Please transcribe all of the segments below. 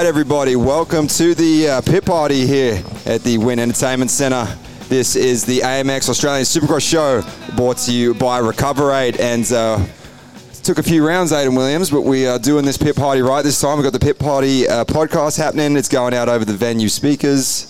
Everybody, welcome to the pit party here at the WIN Entertainment Centre. This is the AMX Australian Supercross Show, brought to you by Recoverade, and took a few rounds, Aidan Williams, but we are doing this pit party right this time. We've got the pit party podcast happening. It's going out over the venue speakers.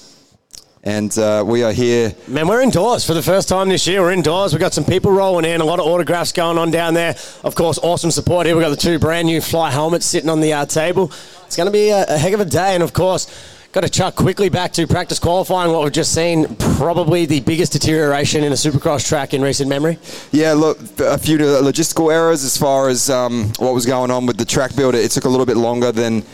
And we are here. Man, we're indoors for the first time this year. We're indoors. We've got some people rolling in, a lot of autographs going on down there. Of course, awesome support here. We've got the two brand new Fly helmets sitting on the table. It's going to be a heck of a day. And, of course, got to chuck quickly back to practice qualifying. What we've just seen, probably the biggest deterioration in a supercross track in recent memory. Yeah, look, a few logistical errors as far as what was going on with the track builder. It took a little bit longer than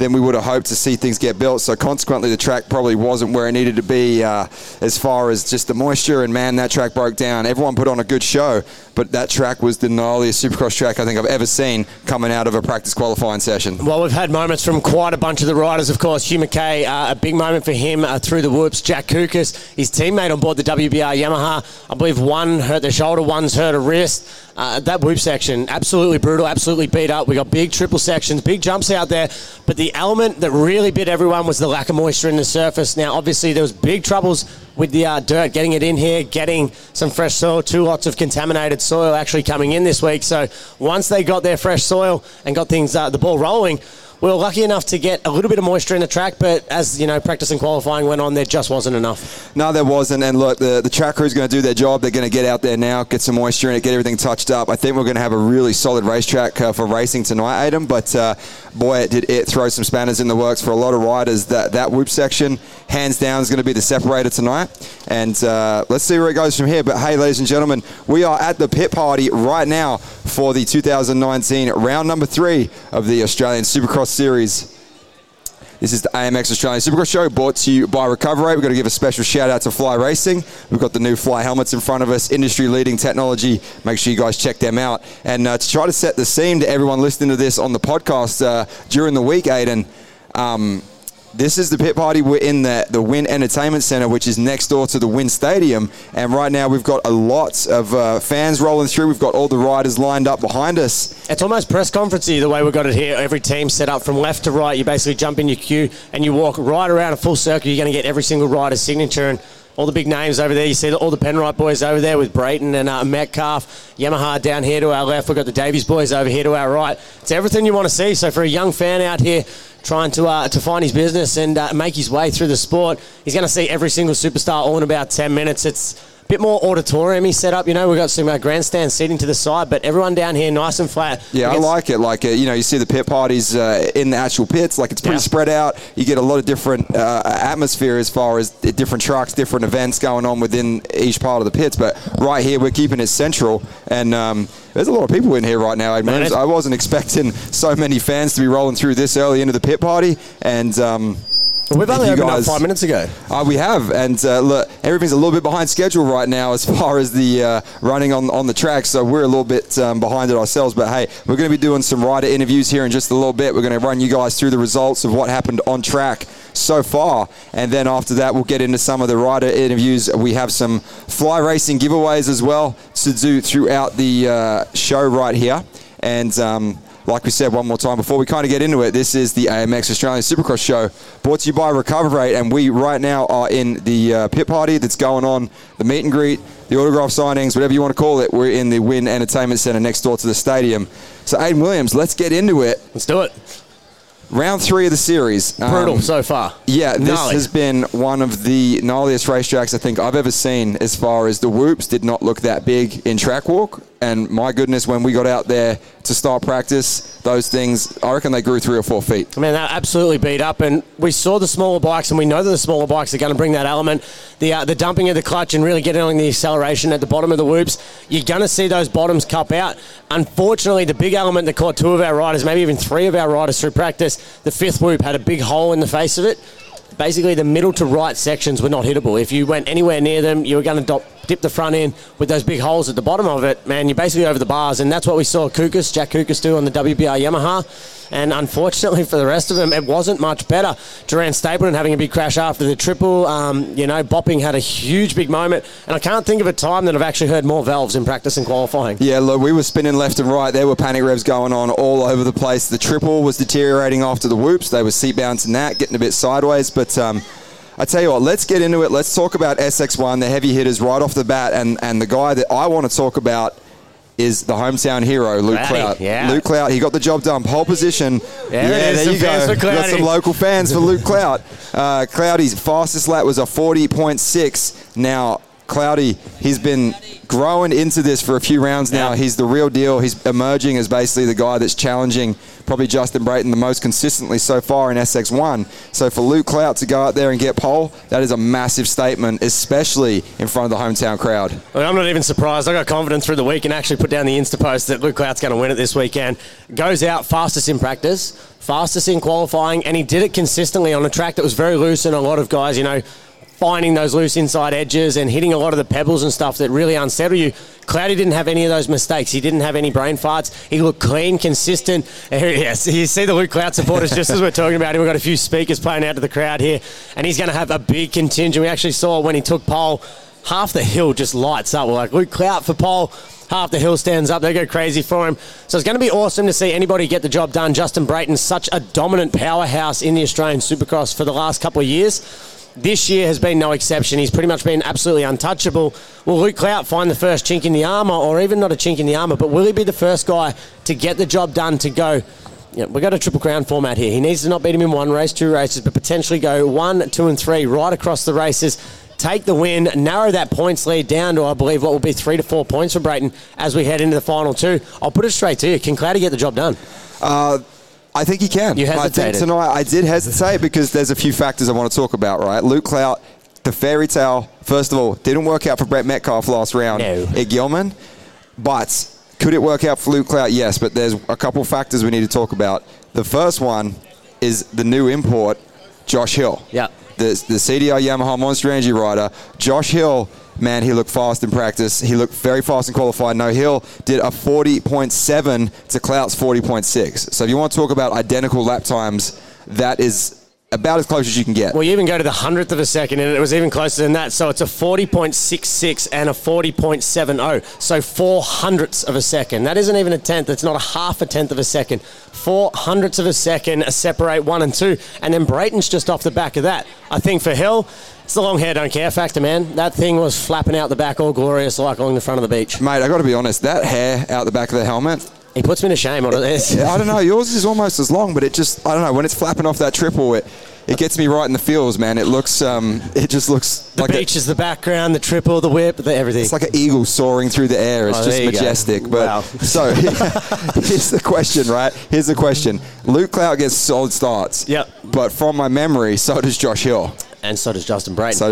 we would have hoped to see things get built. So consequently, the track probably wasn't where it needed to be as far as just the moisture. And, man, that track broke down. Everyone put on a good show, but that track was the gnarliest supercross track I think I've ever seen coming out of a practice qualifying session. Well, we've had moments from quite a bunch of the riders, of course. Hugh McKay, a big moment for him through the whoops. Jack Kukas, his teammate on board the WBR Yamaha. I believe one hurt their shoulder, one's hurt a wrist. That whoop section, absolutely brutal, absolutely beat up. We got big triple sections, big jumps out there. But the element that really bit everyone was the lack of moisture in the surface. Now, obviously, there was big troubles with the dirt, getting it in here, getting some fresh soil, 2 lots of contaminated soil actually coming in this week. So once they got their fresh soil and got things, the ball rolling, we were lucky enough to get a little bit of moisture in the track, but as you know, practice and qualifying went on, there just wasn't enough. No, there wasn't. And look, the track crew's going to do their job. They're going to get out there now, get some moisture in it, get everything touched up. I think we're going to have a really solid racetrack for racing tonight, Aidan. But boy, did it throw some spanners in the works for a lot of riders. That whoop section, hands down, is going to be the separator tonight. And let's see where it goes from here. But hey, ladies and gentlemen, we are at the pit party right now for the 2019 round number 3 of the Australian Supercross Series. This is the AMX Australian Supercross Show, brought to you by Recoverade. We've got to give a special shout out to Fly Racing. We've got the new Fly helmets in front of us, industry leading technology. Make sure you guys check them out. And to try to set the scene to everyone listening to this on the podcast during the week, Aidan, this is the pit party. We're in the WIN Entertainment Centre, which is next door to the WIN Stadium. And right now we've got a lot of fans rolling through. We've got all the riders lined up behind us. It's almost press conference-y the way we've got it here. Every team set up from left to right. You basically jump in your queue and you walk right around a full circle. You're going to get every single rider's signature and all the big names over there. You see all the Penrite boys over there with Brayton and Metcalfe. Yamaha down here to our left. We've got the Davies boys over here to our right. It's everything you want to see. So for a young fan out here trying to find his business and make his way through the sport, he's going to see every single superstar all in about 10 minutes. It's a bit more auditorium-y set up. You know, we've got some grandstand seating to the side, but everyone down here nice and flat. Yeah, I like it. Like, you know, you see the pit parties in the actual pits. Like, it's pretty spread out. You get a lot of different atmosphere as far as different trucks, different events going on within each part of the pits. But right here, we're keeping it central. And there's a lot of people in here right now. I wasn't expecting so many fans to be rolling through this early into the pit party. And we've only opened up 5 minutes ago. We have, and look, everything's a little bit behind schedule right now as far as the running on the track, so we're a little bit behind it ourselves. But hey, we're going to be doing some rider interviews here in just a little bit. We're going to run you guys through the results of what happened on track so far, and then after that we'll get into some of the rider interviews. We have some Fly Racing giveaways as well to do throughout the show right here. And like we said one more time before we kind of get into it, this is the AMX Australian Supercross Show, brought to you by Recoverade, and we right now are in the pit party that's going on, the meet and greet, the autograph signings, whatever you want to call it. We're in the WIN Entertainment Centre next door to the stadium. So, Aidan Williams, let's get into it. Let's do it. Round 3 of the series. Brutal so far. Yeah, this has been one of the gnarliest racetracks I think I've ever seen, as far as the whoops did not look that big in track walk. And my goodness, when we got out there to start practice, those things, I reckon they grew 3 or 4 feet. I mean, they're absolutely beat up. And we saw the smaller bikes, and we know that the smaller bikes are going to bring that element. The dumping of the clutch and really getting on the acceleration at the bottom of the whoops, you're going to see those bottoms cup out. Unfortunately, the big element that caught 2 of our riders, maybe even 3 of our riders through practice, the 5th whoop had a big hole in the face of it. basically the middle to right sections were not hittable. If you went anywhere near them, you were going to dip the front end with those big holes at the bottom of it, man. You're basically over the bars, and that's what we saw Jack Kukas do on the WBR Yamaha. And unfortunately for the rest of them, it wasn't much better. Duran Stapleton having a big crash after the triple. Bopping had a huge big moment, and I can't think of a time that I've actually heard more valves in practice and qualifying. Yeah, look, we were spinning left and right. There were panic revs going on all over the place. The triple was deteriorating after the whoops. They were seat bouncing that, getting a bit sideways, but I tell you what, let's get into it. Let's talk about SX1, the heavy hitters right off the bat, and the guy that I want to talk about is the hometown hero, Luke Clout. Yeah. Luke Clout, he got the job done. Pole position. There you go. We got some local fans for Luke Clout. Clouty's fastest lap was a 40.6. Now, Clouty, he's been growing into this for a few rounds now. He's the real deal. He's emerging as basically the guy that's challenging probably Justin Brayton the most consistently so far in SX1. So for Luke Clout to go out there and get pole, that is a massive statement, especially in front of the hometown crowd. Look, I'm not even surprised. I got confidence through the week and actually put down the Insta post that Luke Clout's going to win it this weekend. Goes out fastest in practice, fastest in qualifying, and he did it consistently on a track that was very loose, and a lot of guys, finding those loose inside edges and hitting a lot of the pebbles and stuff that really unsettle you. Clouty didn't have any of those mistakes. He didn't have any brain farts. He looked clean, consistent. Yes, you see the Luke Clout supporters just as we're talking about him. We've got a few speakers playing out to the crowd here, and he's going to have a big contingent. We actually saw when he took pole, half the hill just lights up. We're like, Luke Clout for pole. Half the hill stands up. They go crazy for him. So it's going to be awesome to see anybody get the job done. Justin Brayton's such a dominant powerhouse in the Australian Supercross for the last couple of years. This year has been no exception. He's pretty much been absolutely untouchable. Will Luke Clout find the first chink in the armour, or even not a chink in the armour, but will he be the first guy to get the job done to go? Yeah, we've got a triple crown format here. He needs to not beat him in one race, two races, but potentially go 1, 2, and 3 right across the races, take the win, narrow that points lead down to, I believe, what will be 3 to 4 points for Brayton as we head into the final two. I'll put it straight to you. Can Clouty get the job done? I think he can. You hesitated. I think tonight I did hesitate because there's a few factors I want to talk about, right? Luke Clout, the fairy tale, first of all, didn't work out for Brett Metcalfe last round at Gilman. But could it work out for Luke Clout? Yes, but there's a couple factors we need to talk about. The first one is the new import, Josh Hill. Yeah. The CDR Yamaha Monster Energy rider, Josh Hill. Man, he looked fast in practice. He looked very fast and qualified. No, Hill did a 40.7 to Clout's 40.6. So if you want to talk about identical lap times, that is about as close as you can get. Well, you even go to the 100th of a second, and it was even closer than that. So it's a 40.66 and a 40.70. So 4 hundredths of a second. That isn't even a tenth. That's not a half a tenth of a second. 4 hundredths of a second separate 1 and 2. And then Brayton's just off the back of that. I think for Hill, it's the long hair, don't care factor, man. That thing was flapping out the back all glorious like along the front of the beach. Mate, I got to be honest. That hair out the back of the helmet, he puts me to shame on it. I don't know. Yours is almost as long, but it just, I don't know. When it's flapping off that triple, it gets me right in the feels, man. It looks, it just looks the like the beach is the background, the triple, the whip, the everything. It's like an eagle soaring through the air. It's just majestic. But wow. So here's the question, right? Here's the question. Luke Clout gets solid starts. Yep. But from my memory, so does Josh Hill. And so does Justin Brayton.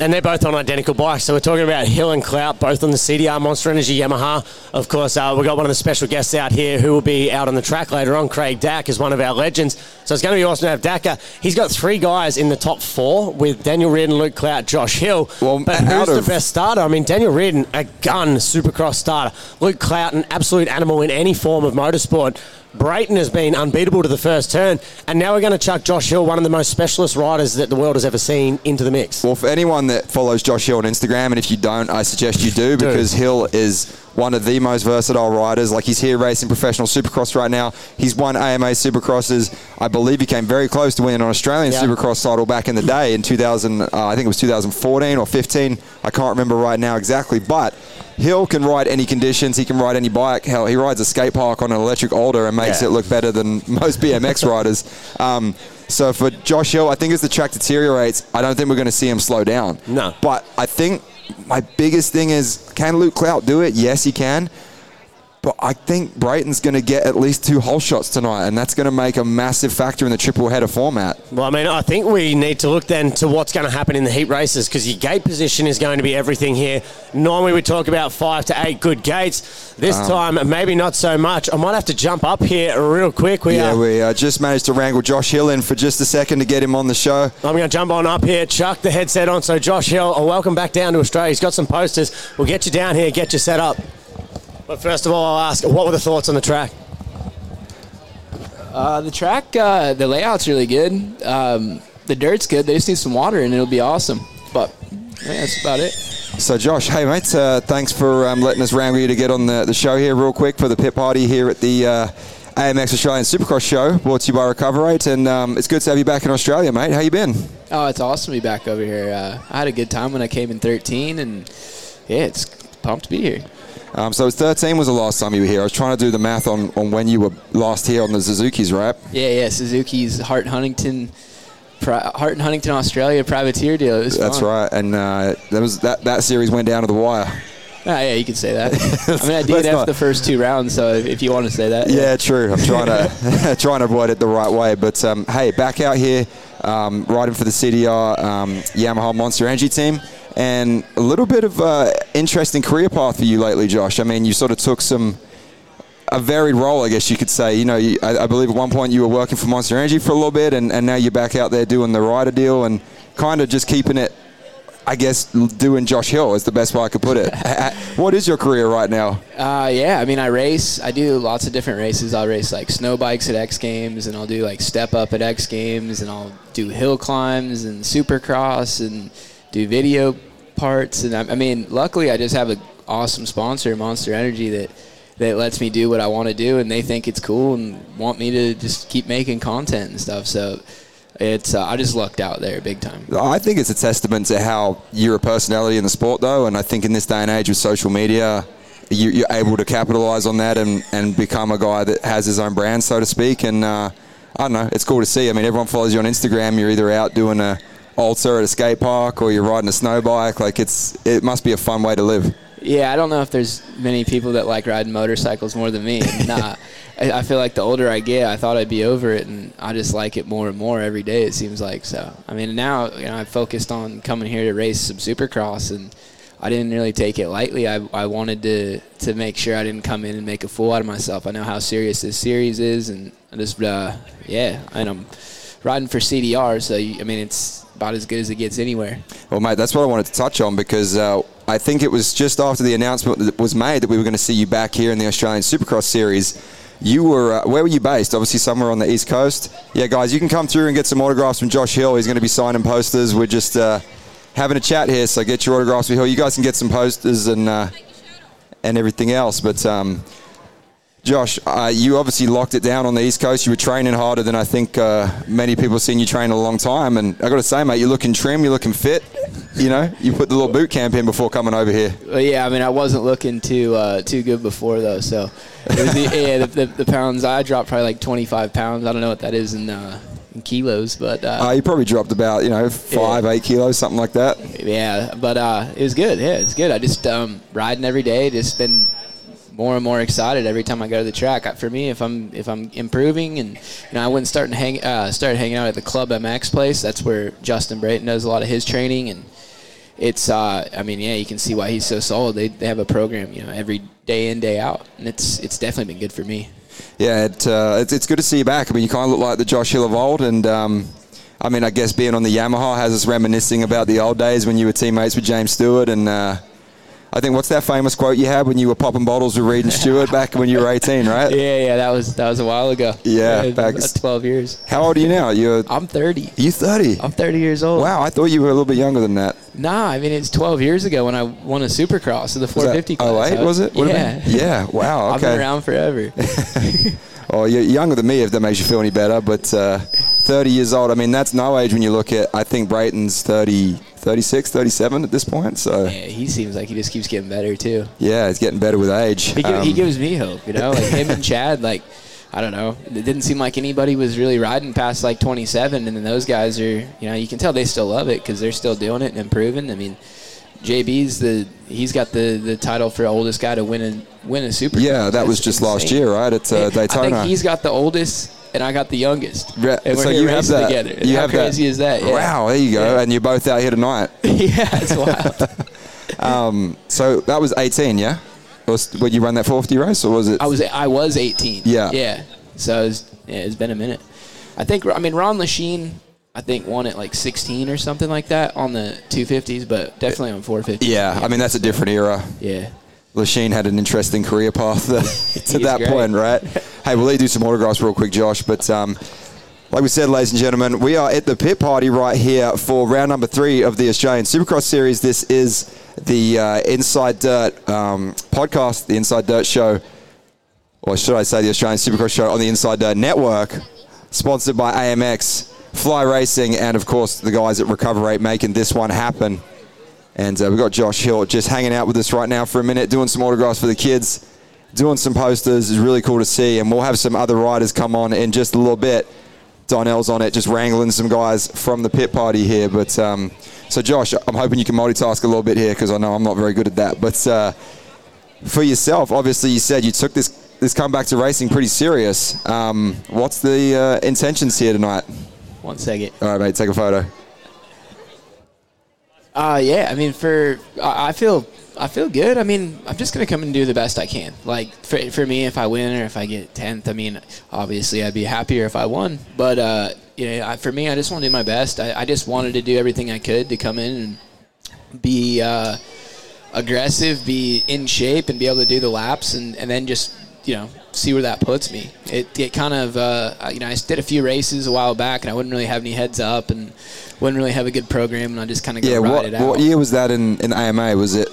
And they're both on identical bikes. So we're talking about Hill and Clout, both on the CDR Monster Energy Yamaha. Of course, we've got one of the special guests out here who will be out on the track later on. Craig Dack is one of our legends. So it's going to be awesome to have Dacker. He's got 3 guys in the top 4 with Daniel Reardon, Luke Clout, Josh Hill. Well, but who's the best starter? I mean, Daniel Reardon, a gun supercross starter. Luke Clout, an absolute animal in any form of motorsport. Brayton has been unbeatable to the first turn, and now we're going to chuck Josh Hill, one of the most specialist riders that the world has ever seen, into the mix. Well, for anyone that follows Josh Hill on Instagram, and if you don't, I suggest you do, because Hill is one of the most versatile riders. Like, he's here racing professional Supercross right now. He's won AMA Supercrosses. I believe he came very close to winning an Australian Supercross title back in the day in 2014 or 15. I can't remember right now exactly, but Hill can ride any conditions. He can ride any bike. Hell, he rides a skate park on an electric Alder and makes it look better than most BMX riders. So for Josh Hill, I think as the track deteriorates, I don't think we're going to see him slow down. No. But I think my biggest thing is, can Luke Clout do it? Yes, he can. But I think Brayton's going to get at least 2 hole shots tonight, and that's going to make a massive factor in the triple header format. Well, I mean, I think we need to look then to what's going to happen in the heat races, because your gate position is going to be everything here. Normally we talk about 5 to 8 good gates. This time, maybe not so much. I might have to jump up here real quick. We just managed to wrangle Josh Hill in for just a second to get him on the show. I'm going to jump on up here, chuck the headset on. So Josh Hill, welcome back down to Australia. He's got some posters. We'll get you down here, get you set up. But first of all, I'll ask, what were the thoughts on the track? The layout's really good. The dirt's good. They just need some water, and it'll be awesome. But yeah, that's about it. So, Josh, hey, mate, thanks for letting us round with you to get on the show here real quick for the pit party here at the AMX Australian Supercross Show, brought to you by Recoverade. And it's good to have you back in Australia, mate. How you been? Oh, it's awesome to be back over here. I had a good time when I came in 13, and, yeah, it's pumped to be here. So it was 13 was the last time you were here. I was trying to do the math on when you were last here on the Suzuki's, right? Yeah, Suzuki's Hart and Huntington, Australia privateer deal. It was That's fun. Right, and that series went down to the wire. Yeah, you could say that. I mean, I did after the first 2 rounds, so if you want to say that. Yeah, true. I'm trying to avoid it the right way. But, hey, back out here, riding for the CDR Yamaha Monster Energy team. And a little bit of interesting career path for you lately, Josh. I mean, you sort of took a varied role, I guess you could say. You know, I believe at one point you were working for Monster Energy for a little bit, and now you're back out there doing the rider deal and kind of just keeping it, I guess, doing Josh Hill is the best way I could put it. What is your career right now? Yeah, I mean, I race. I do lots of different races. I'll race, like, snow bikes at X Games, and I'll do, like, step up at X Games, and I'll do hill climbs and supercross and do video parts, and I mean, luckily I just have an awesome sponsor, Monster Energy, that lets me do what I want to do, and they think it's cool and want me to just keep making content and stuff. So it's I just lucked out there big time. I think it's a testament to how you're a personality in the sport, though, and I think in this day and age with social media, you're able to capitalize on that and become a guy that has his own brand, so to speak. And I don't know, it's cool to see. I mean, everyone follows you on Instagram. You're either out doing a alter at a skate park or you're riding a snow bike. Like, it must be a fun way to live. Yeah, I don't know if there's many people that like riding motorcycles more than me. Nah, I feel like the older I get, I thought I'd be over it, and I just like it more and more every day, it seems like. So, I mean, now, you know, I focused on coming here to race some supercross, and I didn't really take it lightly. I wanted to make sure I didn't come in and make a fool out of myself. I know how serious this series is, and I just, and I'm riding for CDR, so, I mean, it's about as good as it gets anywhere. Well, mate, that's what I wanted to touch on, because I think it was just after the announcement that was made that we were going to see you back here in the Australian Supercross Series. You were where were you based? Obviously somewhere on the East Coast. Yeah, guys, you can come through and get some autographs from Josh Hill. He's going to be signing posters. We're just having a chat here, so get your autographs from Hill. You guys can get some posters and everything else. But Josh, you obviously locked it down on the East Coast. You were training harder than I think many people have seen you train in a long time. And I got to say, mate, you're looking trim, you're looking fit. You know, you put the little boot camp in before coming over here. Well, yeah, I mean, I wasn't looking too good before, though. So, it was the pounds, I dropped probably like 25 pounds. I don't know what that is in kilos, but... you probably dropped about, 8 kilos, something like that. Yeah, but it was good. Yeah, it's good. I just riding every day, just been... more and more excited every time I go to the track. For me, if I'm improving, and I went and started hanging out at the Club MX place. That's where Justin Brayton does a lot of his training, and it's you can see why he's so solid. They have a program, every day in, day out, and it's definitely been good for me. Yeah, it's good to see you back. I mean, you kind of look like the Josh Hill of old, and I mean, I guess being on the Yamaha has us reminiscing about the old days when you were teammates with James Stewart and. I think, what's that famous quote you had when you were popping bottles with Reed and Stewart back when you were 18, right? Yeah, that was a while ago. Yeah, back 12 years. How old are you now? I'm 30. You 30? I'm 30 years old. Wow, I thought you were a little bit younger than that. Nah, I mean, it's 12 years ago when I won a Supercross in the 450 class. Oh, 08 was it? Yeah, wow, okay. I've been around forever. Oh, you're younger than me, if that makes you feel any better, but 30 years old, I mean, that's no age when you look at, I think Brayton's 36, 37 at this point. So yeah, he seems like he just keeps getting better too. Yeah, he's getting better with age. He gives me hope, like him and Chad, like, I don't know. It didn't seem like anybody was really riding past like 27, and then those guys are, you can tell they still love it because they're still doing it and improving. I mean, JB's he's got the title for oldest guy to win a Supercross. Yeah, that was just last year, right? It's Daytona. I think he's got the oldest and I got the youngest. Yeah, and so you have that. Together. You how crazy that. Is that? Yeah. Wow, there you go. Yeah. And you're both out here tonight. Yeah, it's wild. So that was 18, yeah? Would you run that 450 race, or was it? I was 18. Yeah. Yeah. So it's been a minute. I mean, Ron Lachine, I think, won at like 16 or something like that on the 250s, but definitely on 450. Yeah. I mean, that's a different era. Yeah. Lachine had an interesting career path to that point, right? Hey, we'll let you do some autographs real quick, Josh. But like we said, ladies and gentlemen, we are at the pit party right here for round number 3 of the Australian Supercross Series. This is the Inside Dirt podcast, the Inside Dirt show, or should I say the Australian Supercross show on the Inside Dirt Network, sponsored by AMX, Fly Racing, and, of course, the guys at Recoverade making this one happen. And we've got Josh Hill just hanging out with us right now for a minute, doing some autographs for the kids, doing some posters. It's really cool to see. And we'll have some other riders come on in just a little bit. Donnell's on it, just wrangling some guys from the pit party here. But so, Josh, I'm hoping you can multitask a little bit here, because I know I'm not very good at that. But for yourself, obviously, you said you took this comeback to racing pretty serious. What's the intentions here tonight? One second. All right, mate, take a photo. Yeah, I mean, I feel good. I mean, I'm just going to come and do the best I can. Like, for me, if I win or if I get 10th, I mean, obviously I'd be happier if I won. But, you know, for me, I just want to do my best. I just wanted to do everything I could to come in and be aggressive, be in shape, and be able to do the laps, and then just, you know, see where that puts me. It kind of, you know, I did a few races a while back, and I wouldn't really have any heads up and wouldn't really have a good program, and I just kind of ride it out. What year was that in AMA? Was it,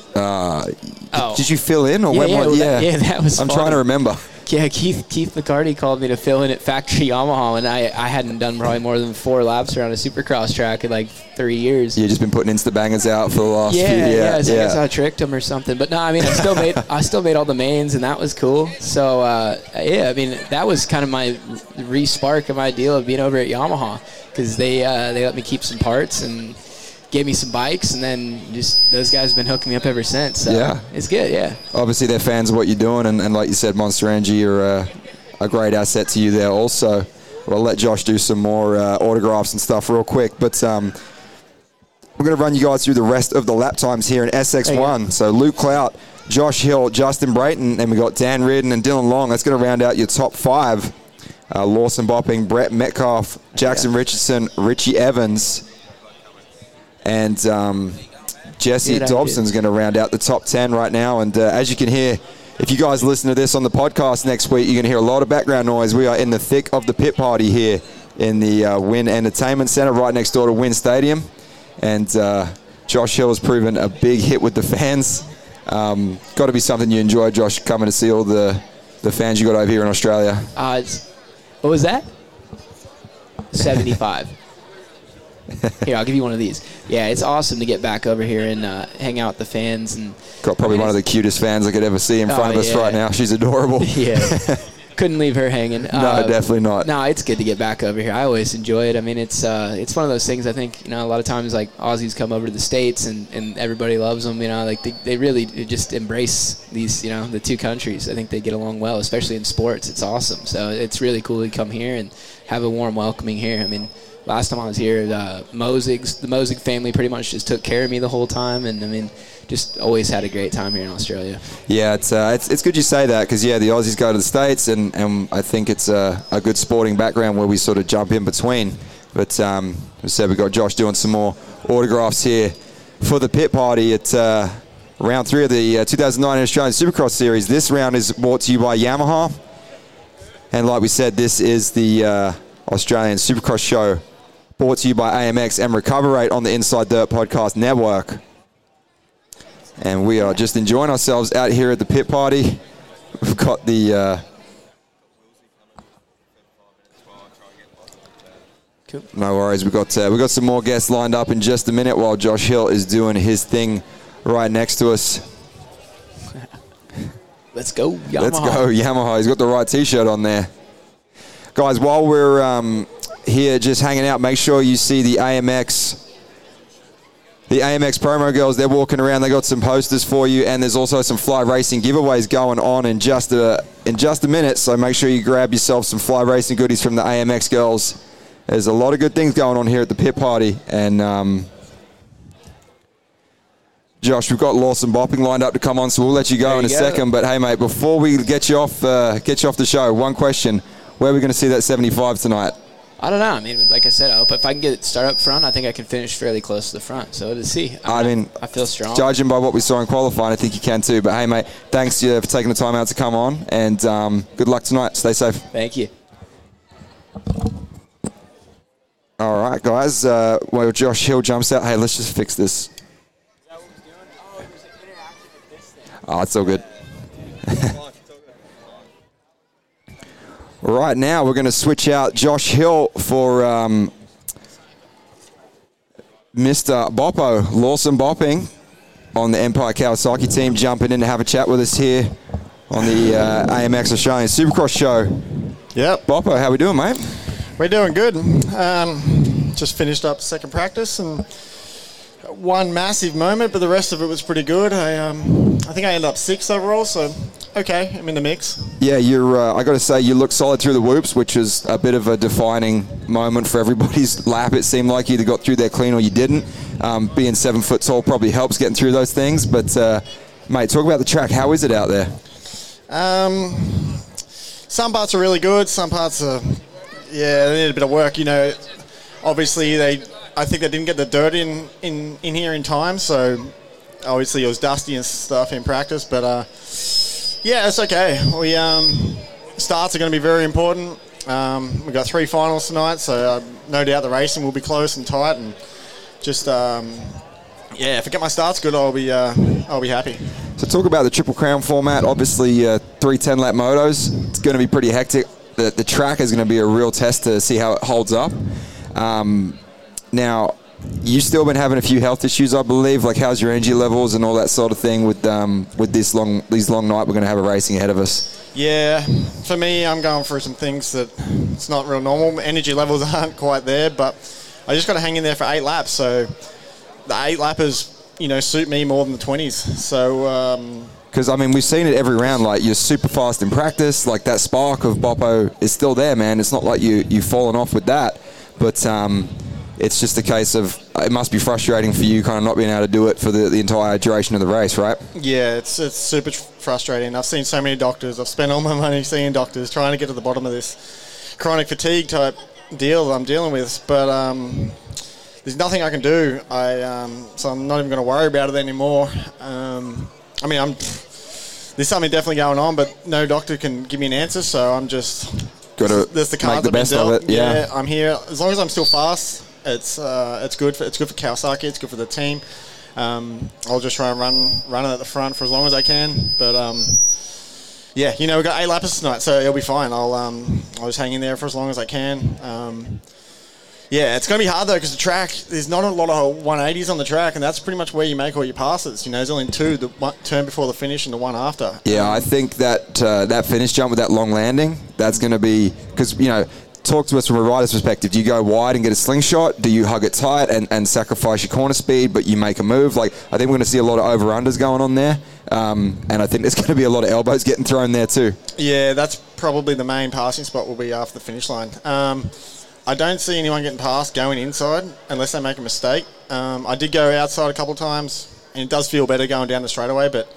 did you fill in, or when was it? Yeah, that was I'm trying to remember. Yeah, Keith McCarty called me to fill in at Factory Yamaha, and I hadn't done probably more than 4 laps around a supercross track in like 3 years. You've just been putting Insta-bangers out for the last few years. I guess I tricked him or something. But no, I mean, I still made all the mains, and that was cool. So, yeah, I mean, that was kind of my re-spark of my deal of being over at Yamaha, because they let me keep some parts and gave me some bikes, and then just those guys have been hooking me up ever since. So yeah. It's good, yeah. Obviously, they're fans of what you're doing, and like you said, Monster Energy are a great asset to you there also. We'll let Josh do some more autographs and stuff real quick, but we're going to run you guys through the rest of the lap times here in SX1. So Luke Clout, Josh Hill, Justin Brayton, and we got Dan Reardon and Dylan Long. That's going to round out your top 5. Lawson Bopping, Brett Metcalfe, Jackson Richardson, Richie Evans, and Jesse Dobson's going to round out the top 10 right now. And as you can hear, if you guys listen to this on the podcast next week, you're going to hear a lot of background noise. We are in the thick of the pit party here in the WIN Entertainment Centre, right next door to WIN Stadium. And Josh Hill has proven a big hit with the fans. Got to be something you enjoy, Josh, coming to see all the fans you got over here in Australia. What was that? 75. Here, I'll give you one of these. Yeah, it's awesome to get back over here and hang out with the fans. And got probably one of the cutest fans I could ever see in front of us right now. She's adorable. Yeah. Couldn't leave her hanging. No, definitely not. No, it's good to get back over here. I always enjoy it. I mean, it's one of those things. I think, you know, a lot of times, like, Aussies come over to the States and everybody loves them, you know. Like, they really just embrace these, you know, the two countries. I think they get along well, especially in sports. It's awesome. So it's really cool to come here and have a warm welcoming here. I mean, last time I was here, the Mosig family pretty much just took care of me the whole time, and I mean, just always had a great time here in Australia. Yeah, it's good you say that, because yeah, the Aussies go to the States, and I think it's a good sporting background where we sort of jump in between. But as I said, we got Josh doing some more autographs here for the pit party at round 3 of the 2009 Australian Supercross Series. This round is brought to you by Yamaha, and like we said, this is the Australian Supercross Show, brought to you by AMX and Recoverate on the Inside Dirt Podcast Network. And we are just enjoying ourselves out here at the pit party. We've got the... Cool. No worries. We've got some more guests lined up in just a minute while Josh Hill is doing his thing right next to us. Let's go, Yamaha. Let's go, Yamaha. He's got the right T-shirt on there. Guys, while we're... here just hanging out, make sure you see the AMX the AMX promo girls, they're walking around. They got some posters for you, and there's also some Fly Racing giveaways going on in just a minute. So make sure you grab yourself some Fly Racing goodies from the AMX girls. There's a lot of good things going on here at the pit party, and Josh, we've got Lawson Bopping lined up to come on, so we'll let you go in a second. But hey, mate, before we get you off the show, one question: where are we going to see that 75 tonight? I don't know. I mean, like I said, I hope if I can get start up front, I think I can finish fairly close to the front. So to see, I feel strong. Judging by what we saw in qualifying, I think you can too. But hey, mate, thanks for taking the time out to come on, and good luck tonight. Stay safe. Thank you. All right, guys. While Josh Hill jumps out, hey, let's just fix this. Oh, it's all good. Right now, we're going to switch out Josh Hill for Mr. Boppo, Lawson Bopping, on the Empire Kawasaki team, jumping in to have a chat with us here on the AMX Australian Supercross Show. Yep. Boppo, how we doing, mate? We're doing good. Just finished up second practice and one massive moment, but the rest of it was pretty good. I think I ended up sixth overall, so okay, I'm in the mix. Yeah, you're. I got to say, you looked solid through the whoops, which is a bit of a defining moment for everybody's lap. It seemed like you either got through there clean or you didn't. Being 7 foot tall probably helps getting through those things. But mate, talk about the track. How is it out there? Some parts are really good. Some parts are, they need a bit of work. You know, obviously I think they didn't get the dirt in here in time, so obviously it was dusty and stuff in practice, but it's okay. We starts are going to be very important. We've got three finals tonight, so no doubt the racing will be close and tight, and just if I get my starts good, I'll be happy. So talk about the Triple Crown format. Obviously, 3 10 lap motos. It's going to be pretty hectic. The track is going to be a real test to see how it holds up. Now, you've still been having a few health issues, I believe. Like, how's your energy levels and all that sort of thing with these long night we're going to have a racing ahead of us? Yeah, for me, I'm going through some things that it's not real normal. Energy levels aren't quite there, but I just got to hang in there for 8 laps. So the 8 lappers, suit me more than the 20s. So because, we've seen it every round. Like, you're super fast in practice. Like, that spark of Boppo is still there, man. It's not like you've fallen off with that. But it's just a case of it must be frustrating for you kind of not being able to do it for the entire duration of the race, right? Yeah, it's super frustrating. I've seen so many doctors. I've spent all my money seeing doctors trying to get to the bottom of this chronic fatigue type deal that I'm dealing with. But there's nothing I can do. So I'm not even going to worry about it anymore. There's something definitely going on, but no doctor can give me an answer, so I'm just got to make the best of it. Yeah, I'm here. As long as I'm still fast, it's good for Kawasaki. It's good for the team. I'll just try and run it at the front for as long as I can. But we've got 8 laps tonight, so it'll be fine. I'll just hang in there for as long as I can. It's going to be hard though because the track, there's not a lot of 180s on the track, and that's pretty much where you make all your passes. There's only two: the one turn before the finish and the one after. Yeah, I think that that finish jump with that long landing, that's going to be because talk to us from a rider's perspective. Do you go wide and get a slingshot? Do you hug it tight and sacrifice your corner speed, but you make a move? Like, I think we're going to see a lot of over-unders going on there. And I think there's going to be a lot of elbows getting thrown there too. Yeah, that's probably the main passing spot will be after the finish line. I don't see anyone getting past going inside unless they make a mistake. I did go outside a couple of times, and it does feel better going down the straightaway, but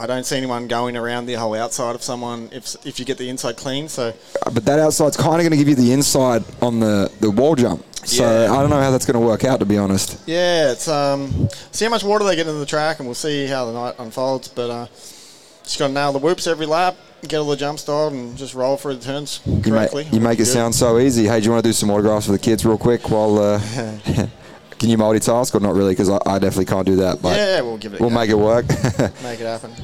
I don't see anyone going around the whole outside of someone if you get the inside clean. So, but that outside's kind of going to give you the inside on the wall jump. So yeah. I don't know how that's going to work out, to be honest. Yeah, it's see how much water they get into the track, and we'll see how the night unfolds. But just got to nail the whoops every lap, get all the jumps dialed, and just roll through the turns correctly. You make it sound so easy. Hey, do you want to do some autographs for the kids real quick while... Can you multitask or not really? Because I definitely can't do that. But yeah, we'll give it a go. We'll make it work. Make it happen.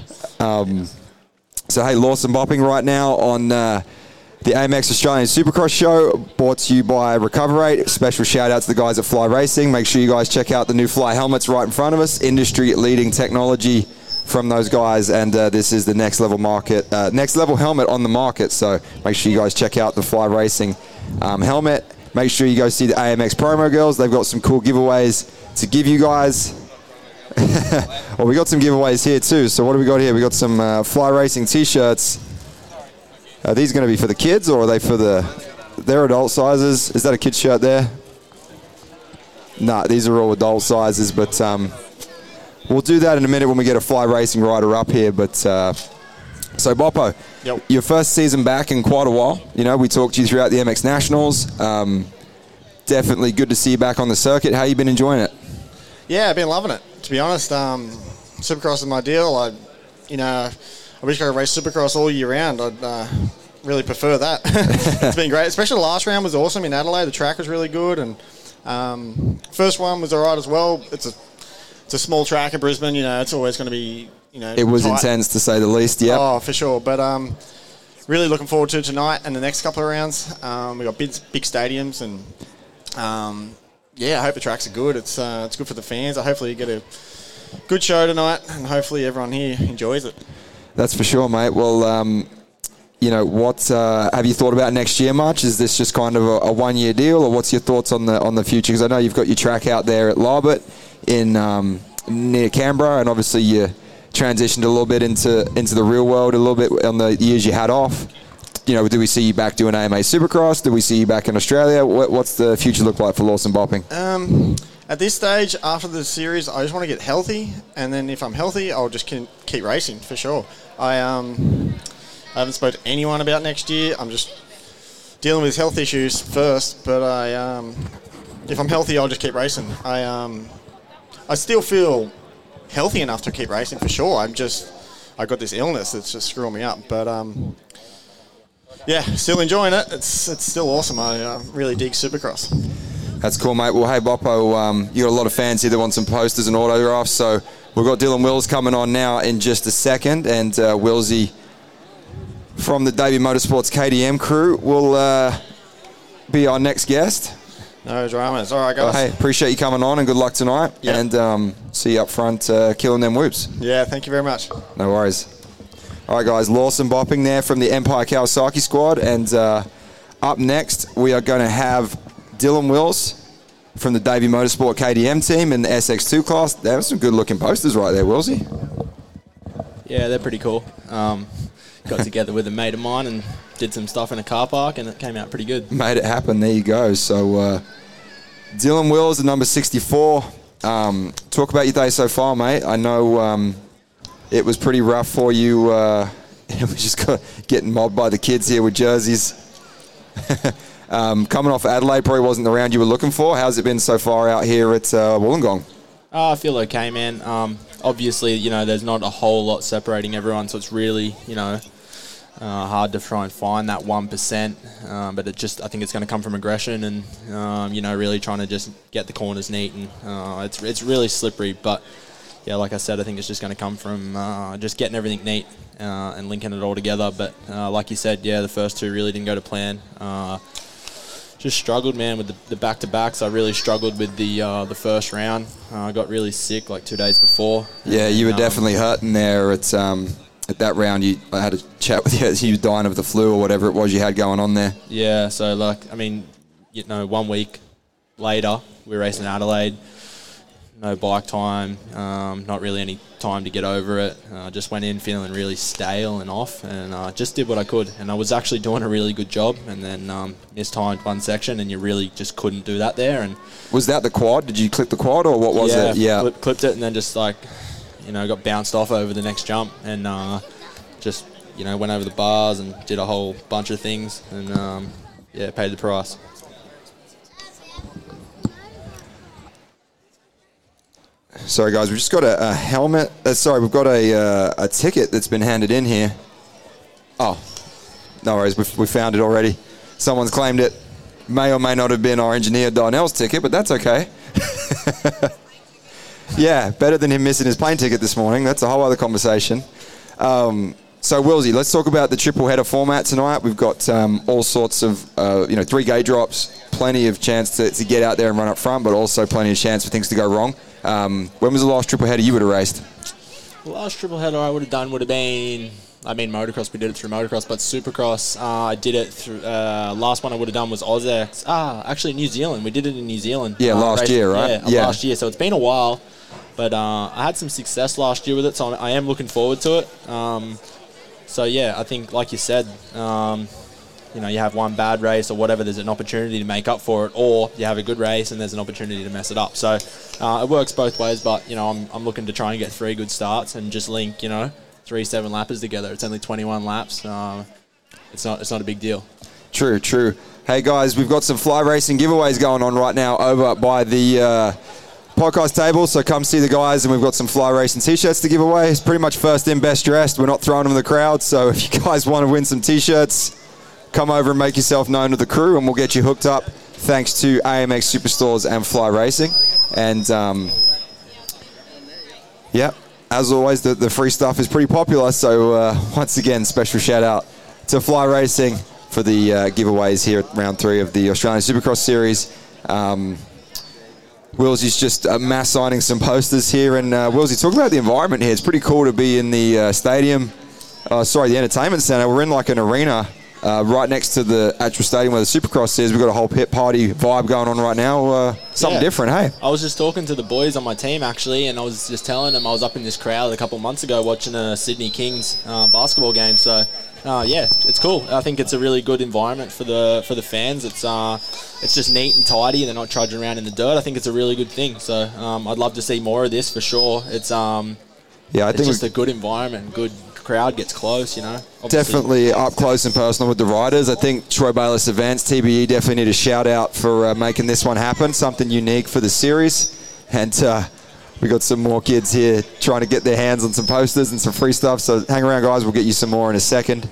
So, hey, Lawson Bopping right now on the AMX Australian Supercross Show, brought to you by Recoverade. Special shout-out to the guys at Fly Racing. Make sure you guys check out the new Fly helmets right in front of us. Industry-leading technology from those guys, and this is the next level helmet on the market. So make sure you guys check out the Fly Racing helmet. Make sure you go see the AMX promo girls. They've got some cool giveaways to give you guys. Well, we got some giveaways here too. So what do we got here? We got some Fly Racing t-shirts. Are these going to be for the kids, or are they for their adult sizes? Is that a kid's shirt there? Nah, these are all adult sizes, but we'll do that in a minute when we get a Fly Racing rider up here. But so Boppo, yep, your first season back in quite a while. You know, we talked to you throughout the MX Nationals. Definitely good to see you back on the circuit. How you been enjoying it? Yeah, I've been loving it, to be honest. Supercross is my deal. I wish I could race Supercross all year round. I'd really prefer that. It's been great, especially the last round was awesome in Adelaide. The track was really good, and first one was all right as well. It's a small track in Brisbane. You know, it's always going to be, you know, it was tight, intense to say the least. Yeah, oh, for sure. But really looking forward to tonight and the next couple of rounds. We got big stadiums, and yeah, I hope the tracks are good. It's good for the fans. I hopefully you get a good show tonight, and hopefully everyone here enjoys it. That's for sure, mate. Well, you know, what have you thought about next year much? Is this just kind of a one-year deal, or what's your thoughts on the future? Because I know you've got your track out there at Larbert in near Canberra, and obviously you transitioned a little bit into the real world a little bit on the years you had off. You know, do we see you back doing AMA Supercross? Do we see you back in Australia? What's the future look like for Lawson Bopping? At this stage, after the series, I just want to get healthy, and then if I'm healthy, I'll just keep racing for sure. I haven't spoke to anyone about next year. I'm just dealing with health issues first, but if I'm healthy, I'll just keep racing. I still feel healthy enough to keep racing for sure. I got this illness that's just screwing me up, but. Yeah, still enjoying it. It's still awesome. I really dig Supercross. That's cool, mate. Well, hey, Boppo, you got a lot of fans here that want some posters and autographs, so we've got Dylan Wills coming on now in just a second, and Willsy from the Davey Motorsports KDM crew will be our next guest. No dramas. All right, guys. Well, hey, appreciate you coming on, and good luck tonight. Yep. And see you up front killing them whoops. Yeah, thank you very much. No worries. All right, guys, Lawson Bopping there from the Empire Kawasaki squad. And up next, we are going to have Dylan Wills from the Davey Motorsport KDM team in the SX2 class. They have some good-looking posters right there, Wilsey. Yeah, they're pretty cool. Got together with a mate of mine and did some stuff in a car park, and it came out pretty good. Made it happen. There you go. So Dylan Wills, the number 64. Talk about your day so far, mate. I know... it was pretty rough for you. We just got getting mobbed by the kids here with jerseys. Coming off Adelaide probably wasn't the round you were looking for. How's it been so far out here at Wollongong? I feel okay, man. Obviously, you know, there's not a whole lot separating everyone, so it's really, you know, hard to try and find that 1%. But it just, I think it's going to come from aggression and, you know, really trying to just get the corners neat. And it's really slippery, but... Yeah, like I said, I think it's just going to come from just getting everything neat and linking it all together. But like you said, yeah, the first two really didn't go to plan. Just struggled, man, with the back-to-backs. I really struggled with the first round. I got really sick like 2 days before. Yeah, you were definitely hurting there. It's at that round, I had a chat with you as you were dying of the flu or whatever it was you had going on there. Yeah, so, like, I mean, you know, 1 week later, we were racing in Adelaide. No bike time, not really any time to get over it. I just went in feeling really stale and off, and just did what I could. And I was actually doing a really good job, and then mistimed one section, and you really just couldn't do that there. And was that the quad? Did you clip the quad, or what was it? Yeah, clipped it, and then just like, you know, got bounced off over the next jump, and just, you know, went over the bars and did a whole bunch of things, and yeah, paid the price. Sorry, guys, we've just got a helmet. We've got a ticket that's been handed in here. Oh, no worries. We found it already. Someone's claimed it. May or may not have been our engineer Darnell's ticket, but that's okay. Yeah, better than him missing his plane ticket this morning. That's a whole other conversation. So, Wilsey, let's talk about the triple header format tonight. We've got all sorts of, you know, 3 gate drops, plenty of chance to get out there and run up front, but also plenty of chance for things to go wrong. When was the last triple header you would have raced? The last triple header I would have done would have been I mean, motocross, we did it through motocross, but supercross, I did it through, last one I would have done was AusX. Actually, New Zealand. We did it in New Zealand. Yeah, last year, right? Yeah, last year. So it's been a while, but I had some success last year with it, so I am looking forward to it. So, yeah, I think, like you said, you know, you have one bad race or whatever, there's an opportunity to make up for it, or you have a good race and there's an opportunity to mess it up. So it works both ways, but, you know, I'm looking to try and get three good starts and just link, you know, 3 7 lappers together. It's only 21 laps. It's not a big deal. True. Hey, guys, we've got some Fly Racing giveaways going on right now over by the podcast table, so come see the guys, and we've got some Fly Racing t-shirts to give away. It's pretty much first in, best dressed. We're not throwing them in the crowd, so if you guys want to win some t-shirts, come over and make yourself known to the crew, and we'll get you hooked up, thanks to AMX Superstores and Fly Racing. And, yeah, as always, the free stuff is pretty popular, so once again, special shout-out to Fly Racing for the giveaways here at Round 3 of the Australian Supercross Series. Willsy's just mass signing some posters here, and Willsy, talk about the environment here. It's pretty cool to be in the stadium, the entertainment centre. We're in like an arena right next to the actual stadium where the Supercross is. We've got a whole pit party vibe going on right now. Something different, hey? I was just talking to the boys on my team, actually, and I was just telling them I was up in this crowd a couple months ago watching a Sydney Kings basketball game, so... it's cool. I think it's a really good environment for the fans. It's just neat and tidy. They're not trudging around in the dirt. I think it's a really good thing. So I'd love to see more of this for sure. It's I think just a good environment. Good crowd gets close. You know, definitely up close and personal with the riders. I think Troy Bayliss Events TBE definitely need a shout out for making this one happen. Something unique for the series. And we got some more kids here trying to get their hands on some posters and some free stuff. So hang around, guys. We'll get you some more in a second.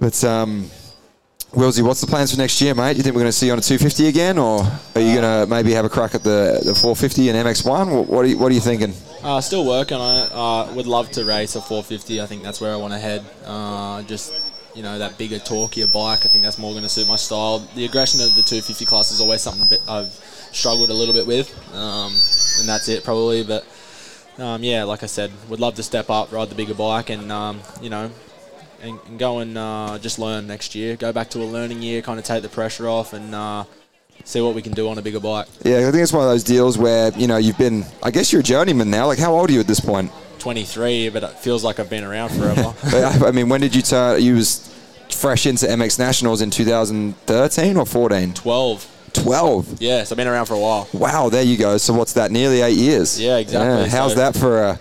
But, Willsy, what's the plans for next year, mate? You think we're going to see you on a 250 again, or are you going to maybe have a crack at the 450 and MX1? What are you thinking? Still working on it. Would love to race a 450. I think that's where I want to head. You know, that bigger, torquier bike. I think that's more going to suit my style. The aggression of the 250 class is always something I've struggled a little bit with, and that's it probably. But, like I said, would love to step up, ride the bigger bike, and, and go and just learn next year. Go back to a learning year, kind of take the pressure off, and see what we can do on a bigger bike. Yeah, I think it's one of those deals where, you know, you've been... I guess you're a journeyman now. Like, how old are you at this point? 23, but it feels like I've been around forever. But, I mean, when did you turn... You was fresh into MX Nationals in 2013 or 14? 12? Yeah, so I've been around for a while. Wow, there you go. So what's that, nearly 8 years? Yeah, exactly. Yeah, how's that for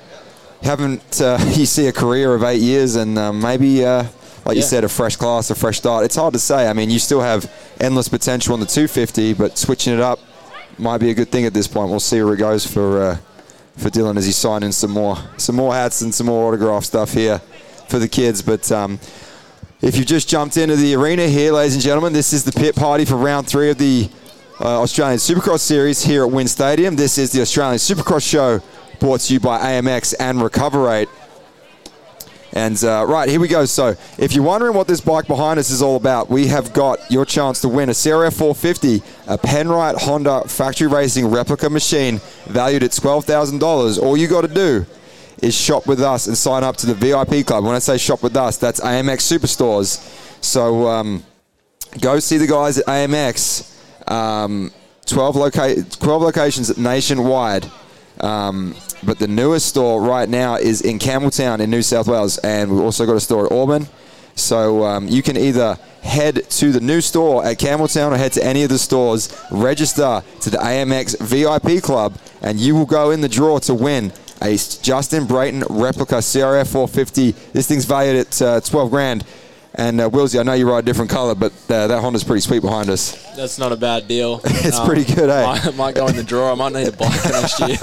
you see a career of 8 years and you said, a fresh class, a fresh start. It's hard to say. I mean, you still have endless potential on the 250, but switching it up might be a good thing at this point. We'll see where it goes for Dylan as he signs in some more hats and some more autograph stuff here for the kids. But if you've just jumped into the arena here, ladies and gentlemen, this is the pit party for round 3 of the Australian Supercross Series here at WIN Stadium. This is the Australian Supercross Show, brought to you by AMX and Recoverade. And right, here we go. So if you're wondering what this bike behind us is all about, we have got your chance to win a CRF 450, a Penrite Honda factory racing replica machine valued at $12,000. All you got to do is shop with us and sign up to the VIP club. When I say shop with us, that's AMX Superstores. So go see the guys at AMX. 12 locations nationwide. But the newest store right now is in Campbelltown in New South Wales, and we've also got a store at Auburn. So you can either head to the new store at Campbelltown or head to any of the stores, register to the AMX VIP Club, and you will go in the draw to win a Justin Brayton replica CRF 450. This thing's valued at $12,000. And Willsy, I know you ride a different colour, but that Honda's pretty sweet behind us. That's not a bad deal. It's pretty good, eh? I might go in the drawer. I might need a bike next year.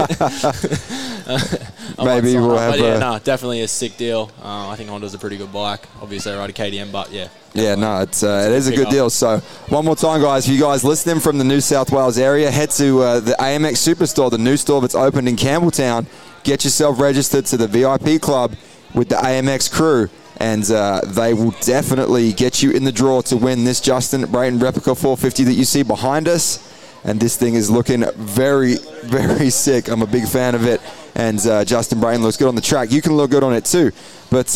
Maybe we'll have... definitely a sick deal. I think Honda's a pretty good bike. Obviously, I ride a KDM, but yeah. Yeah, no, it is a good deal. So one more time, guys, if you guys listening from the New South Wales area, head to the AMX Superstore, the new store that's opened in Campbelltown. Get yourself registered to the VIP Club with the AMX crew, and they will definitely get you in the draw to win this Justin Brayton replica 450 that you see behind us. And this thing is looking very, very sick. I'm a big fan of it. And Justin Brayton looks good on the track. You can look good on it too. But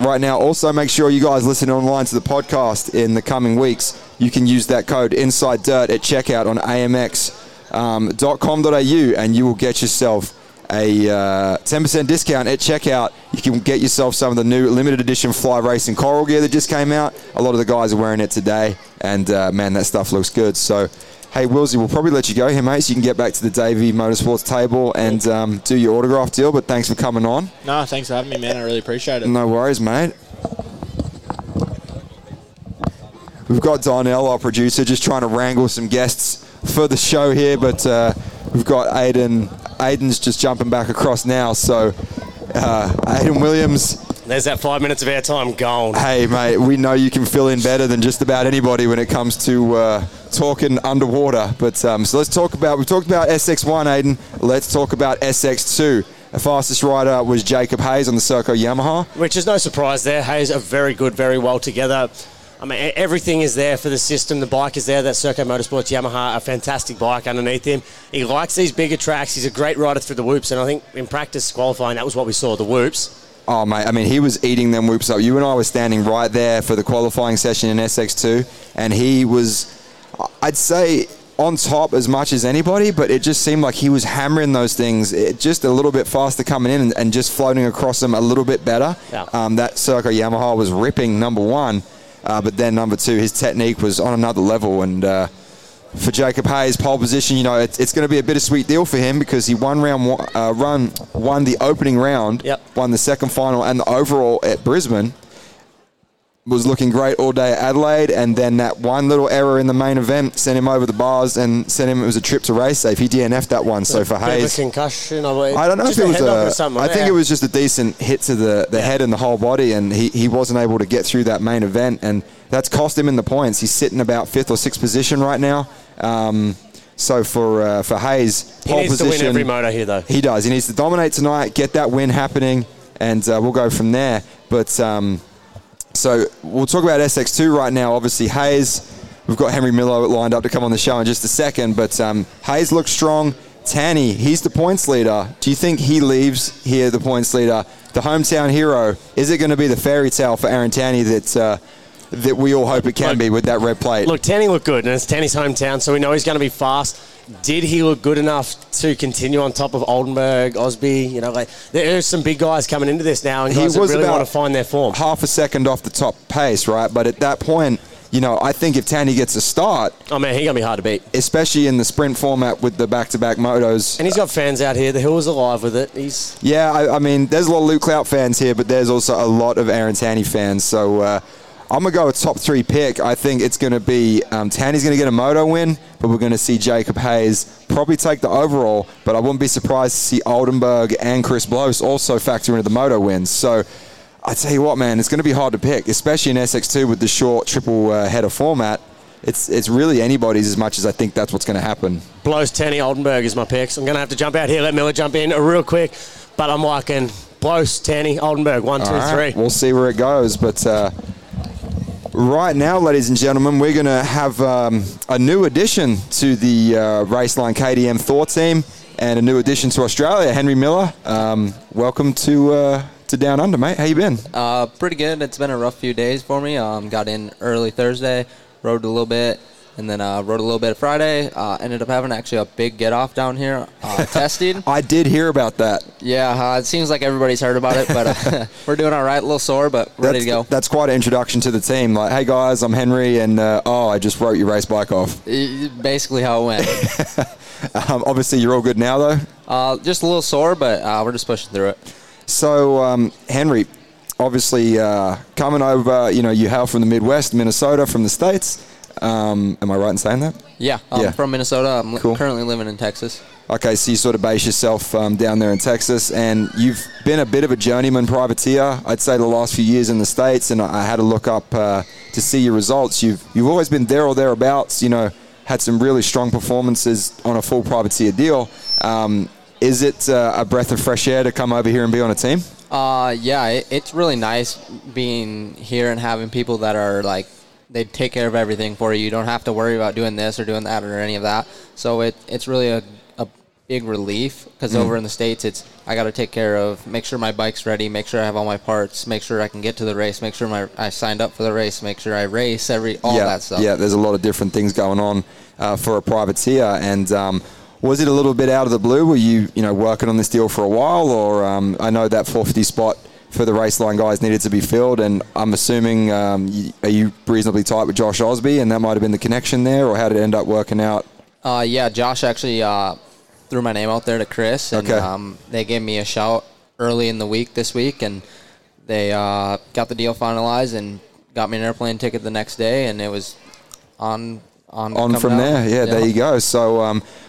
right now, also make sure you guys listen online to the podcast in the coming weeks. You can use that code Inside Dirt at checkout on amx.com.au and you will get yourself a 10% discount at checkout. You can get yourself some of the new limited edition Fly Racing Coral gear that just came out. A lot of the guys are wearing it today, and man, that stuff looks good. So hey, Wilsey, we'll probably let you go here, mate, so you can get back to the Davey Motorsports table and do your autograph deal, but thanks for coming on. No, thanks for having me, man. I really appreciate it. No worries, mate. We've got Darnell, our producer, just trying to wrangle some guests for the show here, but we've got Aidan. Aidan's just jumping back across now, so Aidan Williams... There's that 5 minutes of our time gone. Hey, mate, we know you can fill in better than just about anybody when it comes to talking underwater. But so let's talk about, we've talked about SX1, Aidan. Let's talk about SX2. The fastest rider was Jacob Hayes on the Circo Yamaha. Which is no surprise there. Hayes are very good, very well together. I mean, everything is there for the system. The bike is there. That Circo Motorsports Yamaha, a fantastic bike underneath him. He likes these bigger tracks. He's a great rider through the whoops. And I think in practice qualifying, that was what we saw, the whoops. Oh, mate, I mean, he was eating them whoops up. You and I were standing right there for the qualifying session in SX2, and he was, I'd say, on top as much as anybody, but it just seemed like he was hammering those things just a little bit faster coming in and just floating across them a little bit better. Yeah. That Circo Yamaha was ripping, number one, but then number two, his technique was on another level, and for Jacob Hayes, pole position, you know, it's going to be a bittersweet deal for him because he won the opening round, yep, won the second final and the overall at Brisbane, was looking great all day at Adelaide, and then that one little error in the main event sent him over the bars and sent him, it was a trip to race safe. He DNF'd that one, so for Hayes... A concussion, I believe. I don't know if it was I think it was just a decent hit to the head and the whole body, and he wasn't able to get through that main event, and that's cost him in the points. He's sitting about 5th or 6th position right now. So for Hayes, pole position. He needs to win every moto here, though. He does. He needs to dominate tonight, get that win happening, and we'll go from there. But so we'll talk about SX2 right now. Obviously, Hayes, we've got Henry Miller lined up to come on the show in just a second. But Hayes looks strong. Tanti, he's the points leader. Do you think he leaves here, the points leader, the hometown hero? Is it going to be the fairy tale for Aaron Tanti that... that we all hope it can be with that red plate? Look, Tanti looked good, and it's Tanti's hometown, so we know he's going to be fast. Did he look good enough to continue on top of Oldenburg, Osby? You know, like there are some big guys coming into this now, and guys that really want to find their form. Half a second off the top pace, right? But at that point, you know, I think if Tanti gets a start... Oh, man, he's going to be hard to beat. Especially in the sprint format with the back-to-back motos. And he's got fans out here. The hill is alive with it. He's... Yeah, I mean, there's a lot of Luke Clout fans here, but there's also a lot of Aaron Tanti fans, so... I'm going to go with top three pick. I think it's going to be Tanti's going to get a moto win, but we're going to see Jacob Hayes probably take the overall, but I wouldn't be surprised to see Oldenburg and Chris Bloss also factor into the moto wins. So I tell you what, man, it's going to be hard to pick, especially in SX2 with the short triple header format. It's really anybody's as much as I think that's what's going to happen. Bloss, Tanti, Oldenburg is my picks. I'm going to have to jump out here, let Miller jump in real quick, but I'm liking Bloss, Tanti, Oldenburg, one, all two, right, three. We'll see where it goes, but... Right now, ladies and gentlemen, we're going to have a new addition to the Raceline KDM Thor team and a new addition to Australia, Henry Miller. Welcome to Down Under, mate. How you been? Pretty good. It's been a rough few days for me. Got in early Thursday, rode a little bit, and then rode a little bit Friday. Ended up having actually a big get-off down here, tested. I did hear about that. Yeah, it seems like everybody's heard about it, but we're doing all right. A little sore, but ready to go. That's quite an introduction to the team. Like, hey, guys, I'm Henry, and, I just wrote your race bike off. Basically how it went. Obviously, you're all good now, though? Just a little sore, but we're just pushing through it. So, Henry, obviously, coming over, you know, you hail from the Midwest, Minnesota, from the States. Am I right in saying that? Yeah, I'm from Minnesota. I'm currently living in Texas. Okay, so you sort of base yourself down there in Texas, and you've been a bit of a journeyman privateer, I'd say, the last few years in the States, and I had to look up to see your results. You've always been there or thereabouts, you know, had some really strong performances on a full privateer deal. Is it a breath of fresh air to come over here and be on a team? Yeah, it's really nice being here and having people that are, like, They'd take care of everything for you. You don't have to worry about doing this or doing that or any of that. So it's really a big relief because over in the States, it's I got to take care of, make sure my bike's ready, make sure I have all my parts, make sure I can get to the race, make sure I signed up for the race, make sure I race, all that stuff. Yeah, there's a lot of different things going on for a privateer. And was it a little bit out of the blue? Were you working on this deal for a while? Or I know that 450 spot for the Raceline guys needed to be filled, and I'm assuming are you reasonably tight with Josh Osby, and that might have been the connection there, or how did it end up working out? Josh actually threw my name out there to Chris, and they gave me a shout early in the week this week, and they got the deal finalized and got me an airplane ticket the next day, and it was on from there. There you go. So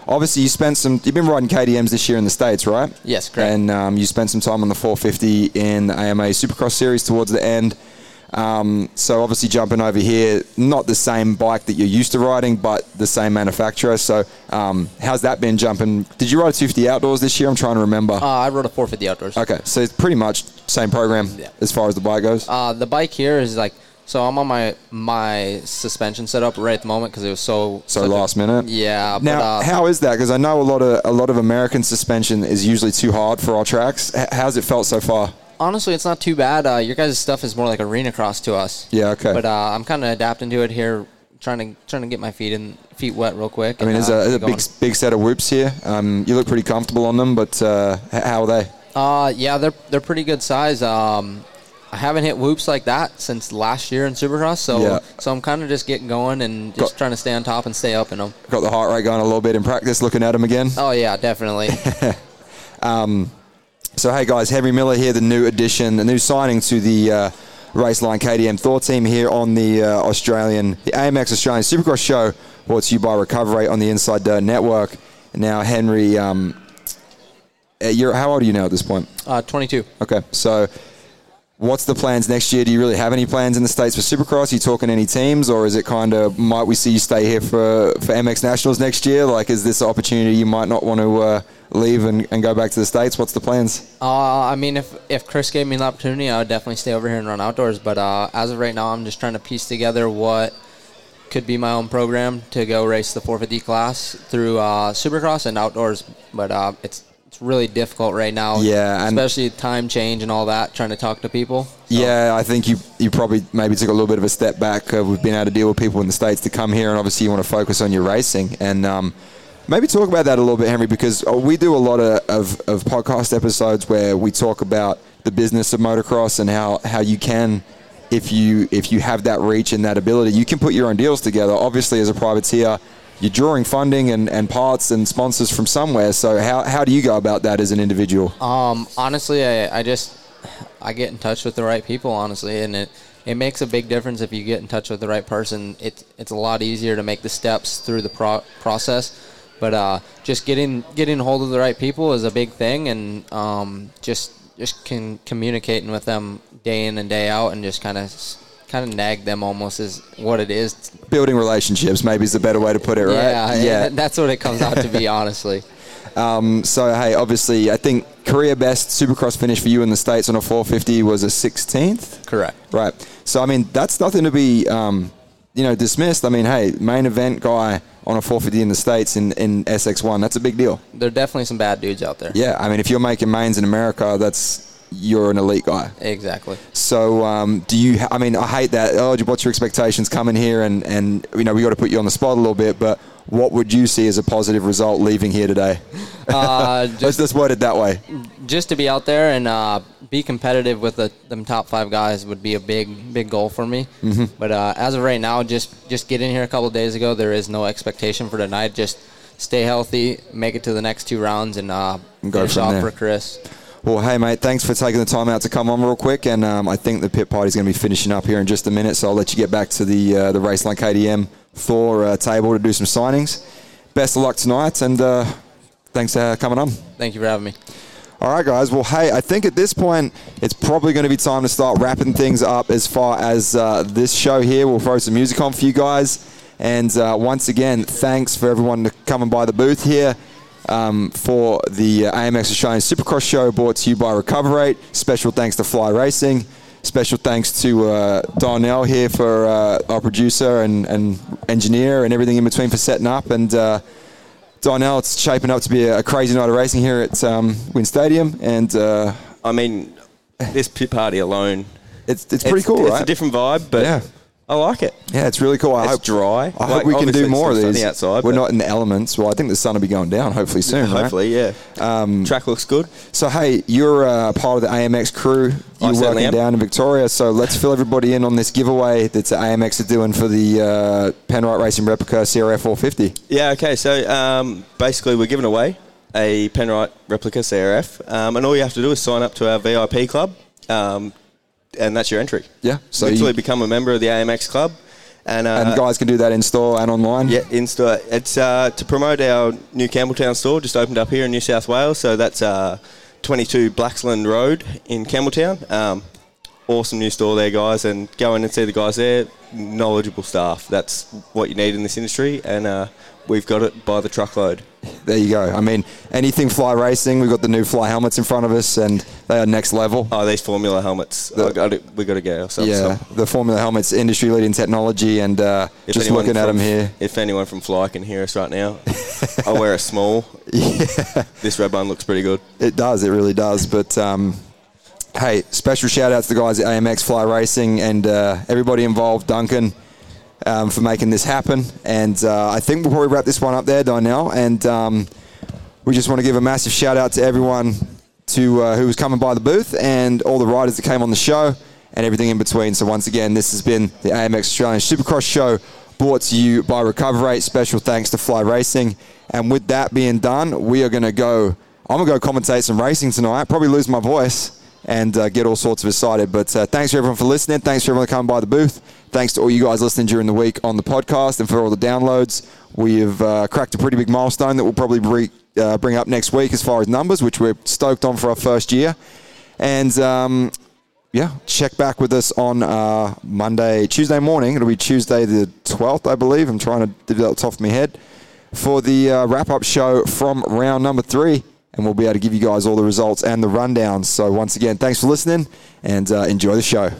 obviously you've been riding KDMs this year in the States, right? Yes, correct. And you spent some time on the 450 in the AMA Supercross Series towards the end. So obviously jumping over here, not the same bike that you're used to riding, but the same manufacturer. So how's that been jumping? Did you ride 250 outdoors this year? I'm trying to remember. I rode a 450 outdoors. Okay, so it's pretty much same program as far as the bike goes. The bike here is like, so I'm on my suspension set up right at the moment because it was so last minute. Yeah. Now, how is that? Because I know a lot of American suspension is usually too hard for our tracks. How's it felt so far? Honestly, it's not too bad. Your guys' stuff is more like arena cross to us. Yeah. Okay. But I'm kind of adapting to it here, trying to get my feet wet real quick. I mean, there's a big set of whoops here. You look pretty comfortable on them, but how are they? They're pretty good size. I haven't hit whoops like that since last year in Supercross, so I'm kind of just getting going and just trying to stay on top and stay up in them. Got the heart rate going a little bit in practice, looking at them again? Oh, yeah, definitely. So, hey, guys, Henry Miller here, the new addition, the new signing to the Raceline KDM Thor team here on the AMX Australian Supercross Show, brought to you by Recoverade on the Inside Dirt Network. Now, Henry, how old are you now at this point? 22. Okay, so... what's the plans next year? Do you really have any plans in the States for Supercross? Are you talking any teams, or is it kind of, might we see you stay here for MX Nationals next year? Like, is this an opportunity you might not want to leave and go back to the States? What's the plans? I mean, if Chris gave me an opportunity, I would definitely stay over here and run outdoors. But as of right now, I'm just trying to piece together what could be my own program to go race the 450 class through Supercross and outdoors. But it's really difficult right now, especially time change and all that, trying to talk to people. So. Yeah, I think you probably maybe took a little bit of a step back. We've been able to deal with people in the States to come here, and obviously you want to focus on your racing. And maybe talk about that a little bit, Henry, because we do a lot of podcast episodes where we talk about the business of motocross and how you can, if you have that reach and that ability, you can put your own deals together. Obviously, as a privateer, you're drawing funding and parts and sponsors from somewhere. So how do you go about that as an individual? Honestly, I get in touch with the right people, honestly. And it makes a big difference if you get in touch with the right person. It's a lot easier to make the steps through the process. But just getting hold of the right people is a big thing. And just communicating with them day in and day out and just kind of nag them almost is what it is. Building relationships maybe is the better way to put it, right? Yeah, that's what it comes out to be, honestly. So, hey, obviously, I think career best Supercross finish for you in the States on a 450 was a 16th? Correct. Right. So, I mean, that's nothing to be, dismissed. I mean, hey, main event guy on a 450 in the States in SX1, that's a big deal. There are definitely some bad dudes out there. Yeah, I mean, if you're making mains in America, that's... you're an elite guy. Exactly. So do you, I mean, I hate that. Oh, what's your expectations coming here? And we got to put you on the spot a little bit, but what would you see as a positive result leaving here today? Let's word it that way. Just to be out there and be competitive with them top five guys would be a big goal for me. Mm-hmm. But as of right now, just get in here a couple of days ago. There is no expectation for tonight. Just stay healthy, make it to the next two rounds, and go finish off for Chris. Well, hey, mate, thanks for taking the time out to come on real quick. And I think the pit party's going to be finishing up here in just a minute, so I'll let you get back to the Raceline KDM Thor table to do some signings. Best of luck tonight, and thanks for coming on. Thank you for having me. All right, guys. Well, hey, I think at this point it's probably going to be time to start wrapping things up as far as this show here. We'll throw some music on for you guys. And once again, thanks for everyone coming by the booth here. For the AMX Australian Supercross Show, brought to you by Recoverate. Special thanks to Fly Racing. Special thanks to Darnell here for our producer and engineer and everything in between for setting up. And Darnell, it's shaping up to be a crazy night of racing here at WIN Stadium. And I mean, this pit party alone, it's pretty cool, right? It's a different vibe, but yeah. I like it. Yeah, it's really cool. I hope we can do more of these. Outside, we're not in the elements. Well, I think the sun will be going down hopefully soon. Hopefully, right? Track looks good. So, hey, you're part of the AMX crew. You're working down in Victoria. So let's fill everybody in on this giveaway that AMX are doing for the Penrite Racing Replica CRF 450. Yeah, okay. So basically we're giving away a Penrite Replica CRF. And all you have to do is sign up to our VIP club. And that's your entry. Yeah. So literally you become a member of the AMX club. And guys can do that in store and online? Yeah, in store. It's to promote our new Campbelltown store, just opened up here in New South Wales. So that's 22 Blacksland Road in Campbelltown. Awesome new store there, guys. And go in and see the guys there. Knowledgeable staff. That's what you need in this industry. And we've got it by the truckload. There you go. I mean, anything Fly Racing, we've got the new Fly helmets in front of us, and they are next level. Oh, these Formula helmets. We've got to get ourselves some. The Formula helmets, industry-leading technology, and just looking at them here. If anyone from Fly can hear us right now, I wear a small. Yeah. This red one looks pretty good. It does. It really does. But, hey, special shout-outs to the guys at AMX Fly Racing and everybody involved, Duncan, for making this happen. And I think we'll probably wrap this one up there, Donnell. And we just want to give a massive shout-out to everyone who was coming by the booth and all the riders that came on the show and everything in between. So once again, this has been the AMX Australian Supercross Show brought to you by Recoverade. Special thanks to Fly Racing. And with that being done, I'm going to go commentate some racing tonight. Probably lose my voice and get all sorts of excited. But thanks for everyone for listening. Thanks for everyone coming by the booth. Thanks to all you guys listening during the week on the podcast and for all the downloads. We have cracked a pretty big milestone that we'll probably bring up next week as far as numbers, which we're stoked on for our first year. And, check back with us on Tuesday morning. It'll be Tuesday the 12th, I believe. I'm trying to do that off the top of my head. For the wrap-up show from round number 3. And we'll be able to give you guys all the results and the rundowns. So once again, thanks for listening and enjoy the show.